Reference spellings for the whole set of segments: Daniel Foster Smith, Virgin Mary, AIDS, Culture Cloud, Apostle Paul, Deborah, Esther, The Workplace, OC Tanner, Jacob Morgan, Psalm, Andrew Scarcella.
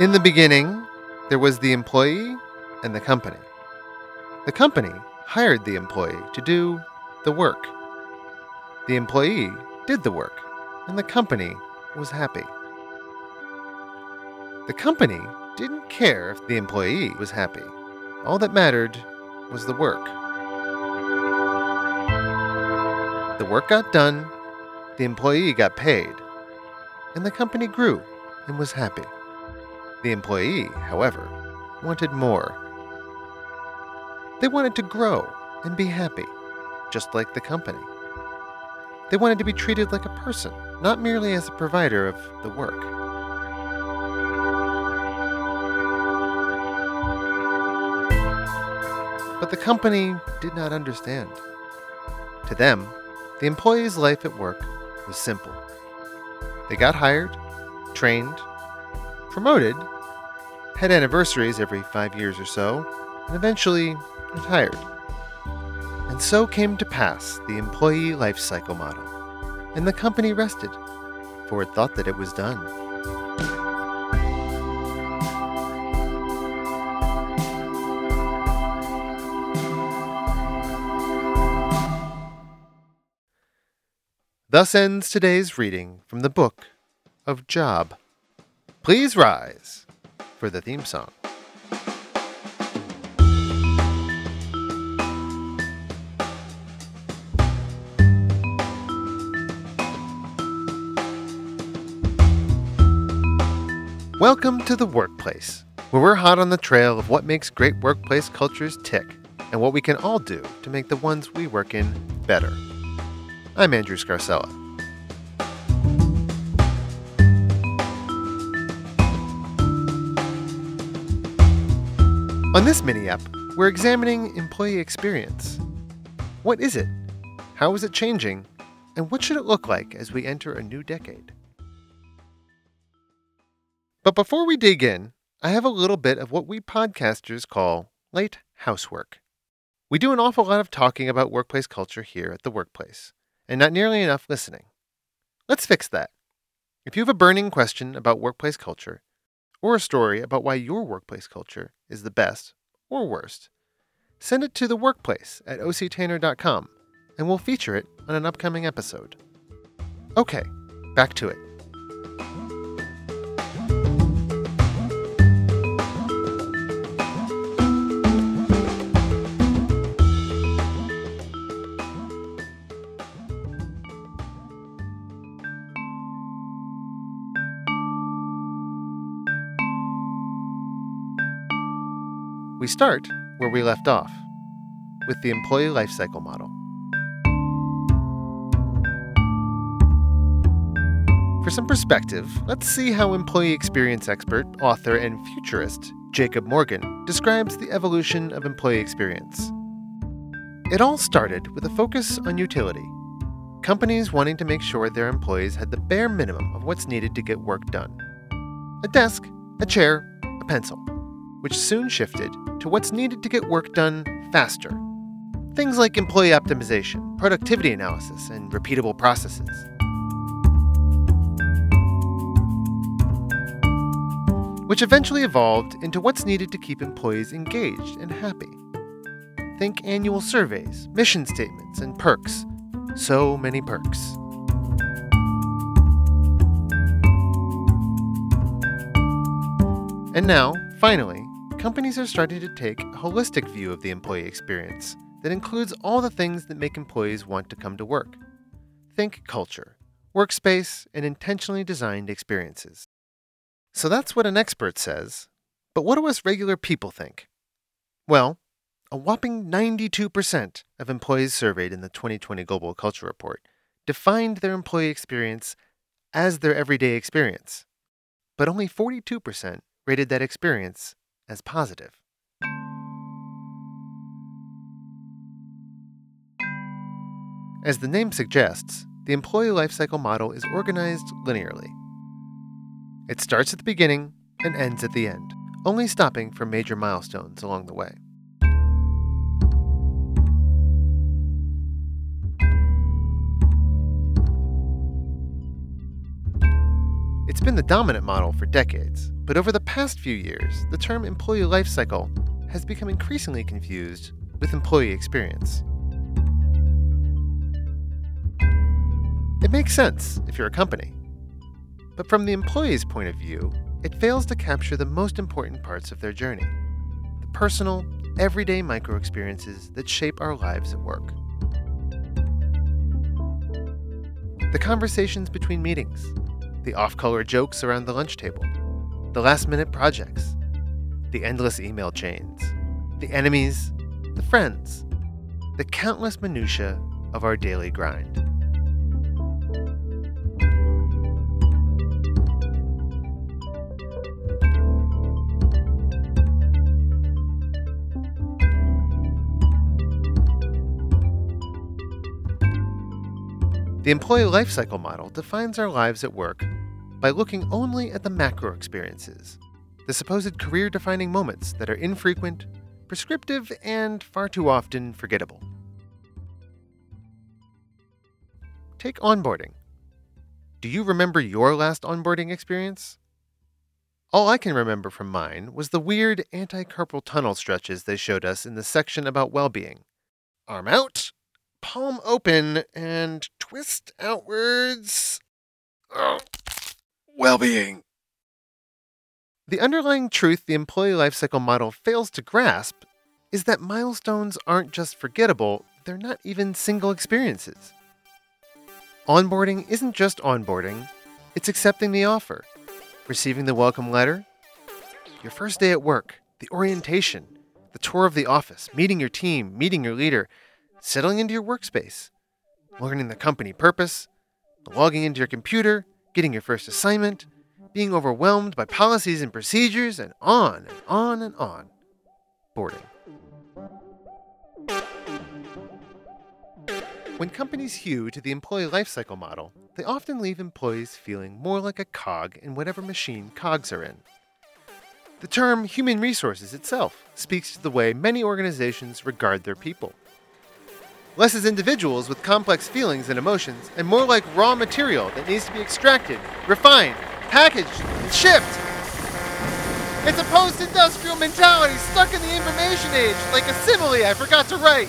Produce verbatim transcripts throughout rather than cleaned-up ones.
In the beginning, there was the employee and the company. The company hired the employee to do the work. The employee did the work, and the company was happy. The company didn't care if the employee was happy. All that mattered was the work. The work got done, the employee got paid, and the company grew and was happy. The employee, however, wanted more. They wanted to grow and be happy, just like the company. They wanted to be treated like a person, not merely as a provider of the work. But the company did not understand. To them, the employee's life at work was simple. They got hired, trained, promoted, had anniversaries every five years or so, and eventually retired. And so came to pass the employee life cycle model, and the company rested, for it thought that it was done. Thus ends today's reading from the book of Job. Please rise for the theme song. Welcome to The Workplace, where we're hot on the trail of what makes great workplace cultures tick and what we can all do to make the ones we work in better. I'm Andrew Scarcella. On this mini-app, we're examining employee experience. What is it? How is it changing? And what should it look like as we enter a new decade? But before we dig in, I have a little bit of what we podcasters call light housework. We do an awful lot of talking about workplace culture here at The Workplace, and not nearly enough listening. Let's fix that. If you have a burning question about workplace culture, or a story about why your workplace culture is the best or worst, send it to the workplace at o c tanner dot com, and we'll feature it on an upcoming episode. Okay, back to it. We start where we left off, with the employee life cycle model. For some perspective, let's see how employee experience expert, author, and futurist Jacob Morgan describes the evolution of employee experience. It all started with a focus on utility, companies wanting to make sure their employees had the bare minimum of what's needed to get work done. A desk, a chair, a pencil, which soon shifted to what's needed to get work done faster. Things like employee optimization, productivity analysis, and repeatable processes. Which eventually evolved into what's needed to keep employees engaged and happy. Think annual surveys, mission statements, and perks. So many perks. And now, finally, companies are starting to take a holistic view of the employee experience that includes all the things that make employees want to come to work. Think culture, workspace, and intentionally designed experiences. So that's what an expert says, but what do us regular people think? Well, a whopping ninety-two percent of employees surveyed in the twenty twenty Global Culture Report defined their employee experience as their everyday experience, but only forty-two percent rated that experience as positive. As the name suggests, the employee life cycle model is organized linearly. It starts at the beginning and ends at the end, only stopping for major milestones along the way. It's been the dominant model for decades, but over the past few years, the term employee lifecycle has become increasingly confused with employee experience. It makes sense if you're a company, but from the employee's point of view, it fails to capture the most important parts of their journey, the personal, everyday micro-experiences that shape our lives at work. The conversations between meetings, the off-color jokes around the lunch table, the last-minute projects, the endless email chains, the enemies, the friends, the countless minutiae of our daily grind. The employee lifecycle model defines our lives at work by looking only at the macro experiences, the supposed career-defining moments that are infrequent, prescriptive, and far too often forgettable. Take onboarding. Do you remember your last onboarding experience? All I can remember from mine was the weird anti-carpal tunnel stretches they showed us in the section about well-being. Arm out, palm open, and twist outwards. Oh, well-being. The underlying truth the employee lifecycle model fails to grasp is that milestones aren't just forgettable, they're not even single experiences. Onboarding isn't just onboarding, it's accepting the offer, receiving the welcome letter, your first day at work, the orientation, the tour of the office, meeting your team, meeting your leader, settling into your workspace, learning the company purpose, logging into your computer, getting your first assignment, being overwhelmed by policies and procedures, and on and on and on. Boarding. When companies hew to the employee lifecycle model, they often leave employees feeling more like a cog in whatever machine cogs are in. The term human resources itself speaks to the way many organizations regard their people. Less as individuals with complex feelings and emotions, and more like raw material that needs to be extracted, refined, packaged, and shipped. It's a post-industrial mentality stuck in the information age, like a simile I forgot to write.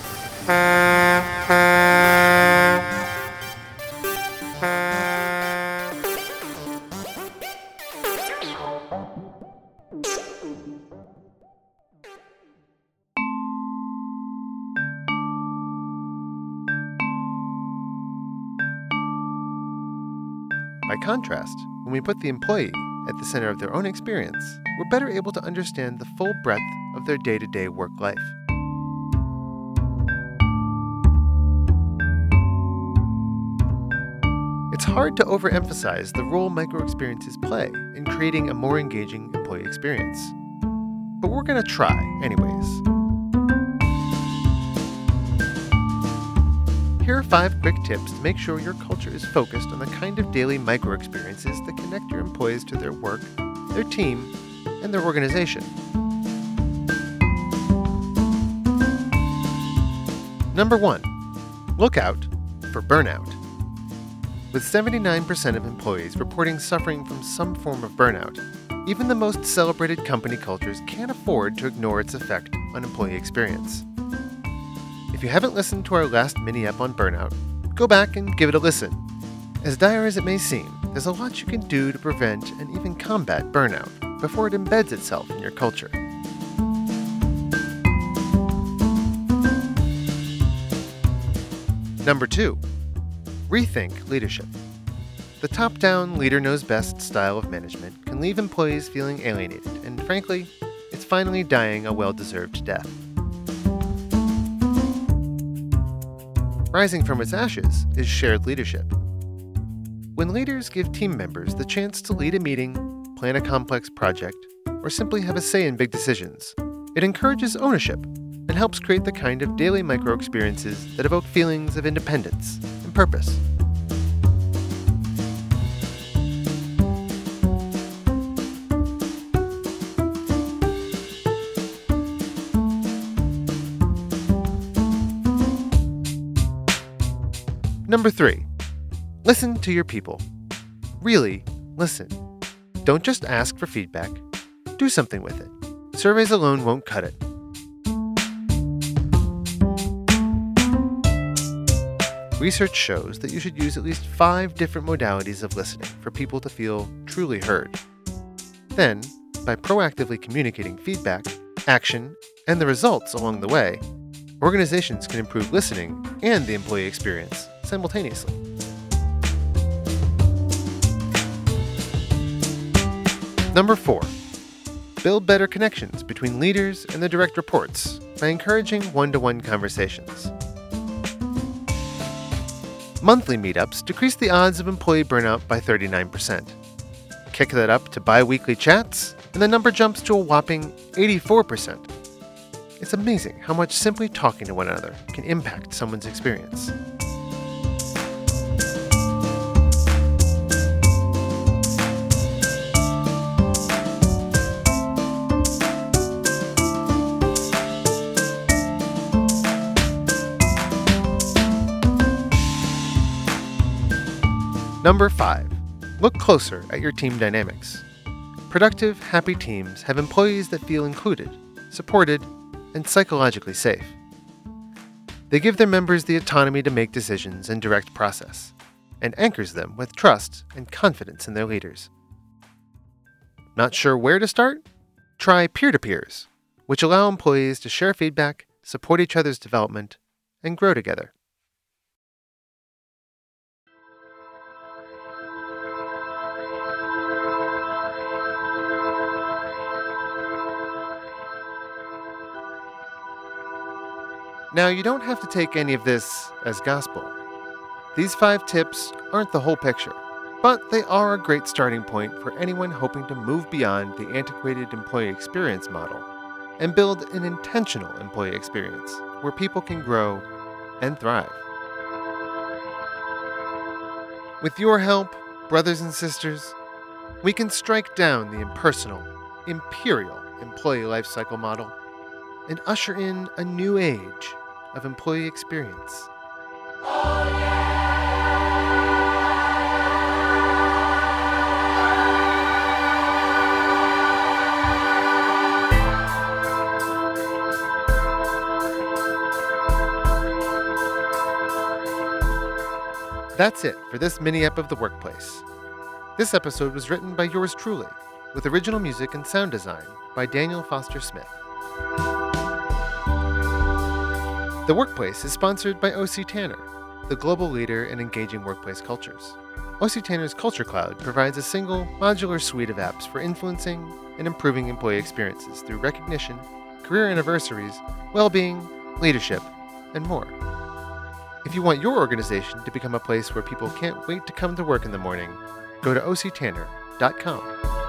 By contrast, when we put the employee at the center of their own experience, we're better able to understand the full breadth of their day-to-day work life. It's hard to overemphasize the role micro-experiences play in creating a more engaging employee experience. But we're going to try anyways. Here are five quick tips to make sure your culture is focused on the kind of daily micro-experiences that connect your employees to their work, their team, and their organization. Number one, look out for burnout. With seventy-nine percent of employees reporting suffering from some form of burnout, even the most celebrated company cultures can't afford to ignore its effect on employee experience. If you haven't listened to our last mini-ep on burnout, go back and give it a listen. As dire as it may seem, there's a lot you can do to prevent and even combat burnout before it embeds itself in your culture. Number two, rethink leadership. The top-down, leader-knows-best style of management can leave employees feeling alienated, and frankly, it's finally dying a well-deserved death. Rising from its ashes is shared leadership. When leaders give team members the chance to lead a meeting, plan a complex project, or simply have a say in big decisions, it encourages ownership and helps create the kind of daily micro-experiences that evoke feelings of independence and purpose. Number three, listen to your people. Really listen. Don't just ask for feedback. Do something with it. Surveys alone won't cut it. Research shows that you should use at least five different modalities of listening for people to feel truly heard. Then, by proactively communicating feedback, action, and the results along the way, organizations can improve listening and the employee experience simultaneously. Number four, build better connections between leaders and their direct reports by encouraging one-to-one conversations. Monthly meetups decrease the odds of employee burnout by thirty-nine percent. Kick that up to bi-weekly chats, and the number jumps to a whopping eighty-four percent. It's amazing how much simply talking to one another can impact someone's experience. Number five, look closer at your team dynamics. Productive, happy teams have employees that feel included, supported, and psychologically safe. They give their members the autonomy to make decisions and direct process, and anchors them with trust and confidence in their leaders. Not sure where to start? Try peer-to-peers, which allow employees to share feedback, support each other's development, and grow together. Now, you don't have to take any of this as gospel. These five tips aren't the whole picture, but they are a great starting point for anyone hoping to move beyond the antiquated employee experience model and build an intentional employee experience where people can grow and thrive. With your help, brothers and sisters, we can strike down the impersonal, imperial employee lifecycle model and usher in a new age of employee experience. Oh, yeah. That's it for this mini-ep of The Workplace. This episode was written by yours truly, with original music and sound design by Daniel Foster Smith. The Workplace is sponsored by O C Tanner, the global leader in engaging workplace cultures. O C Tanner's Culture Cloud provides a single, modular suite of apps for influencing and improving employee experiences through recognition, career anniversaries, well-being, leadership, and more. If you want your organization to become a place where people can't wait to come to work in the morning, go to O C Tanner dot com.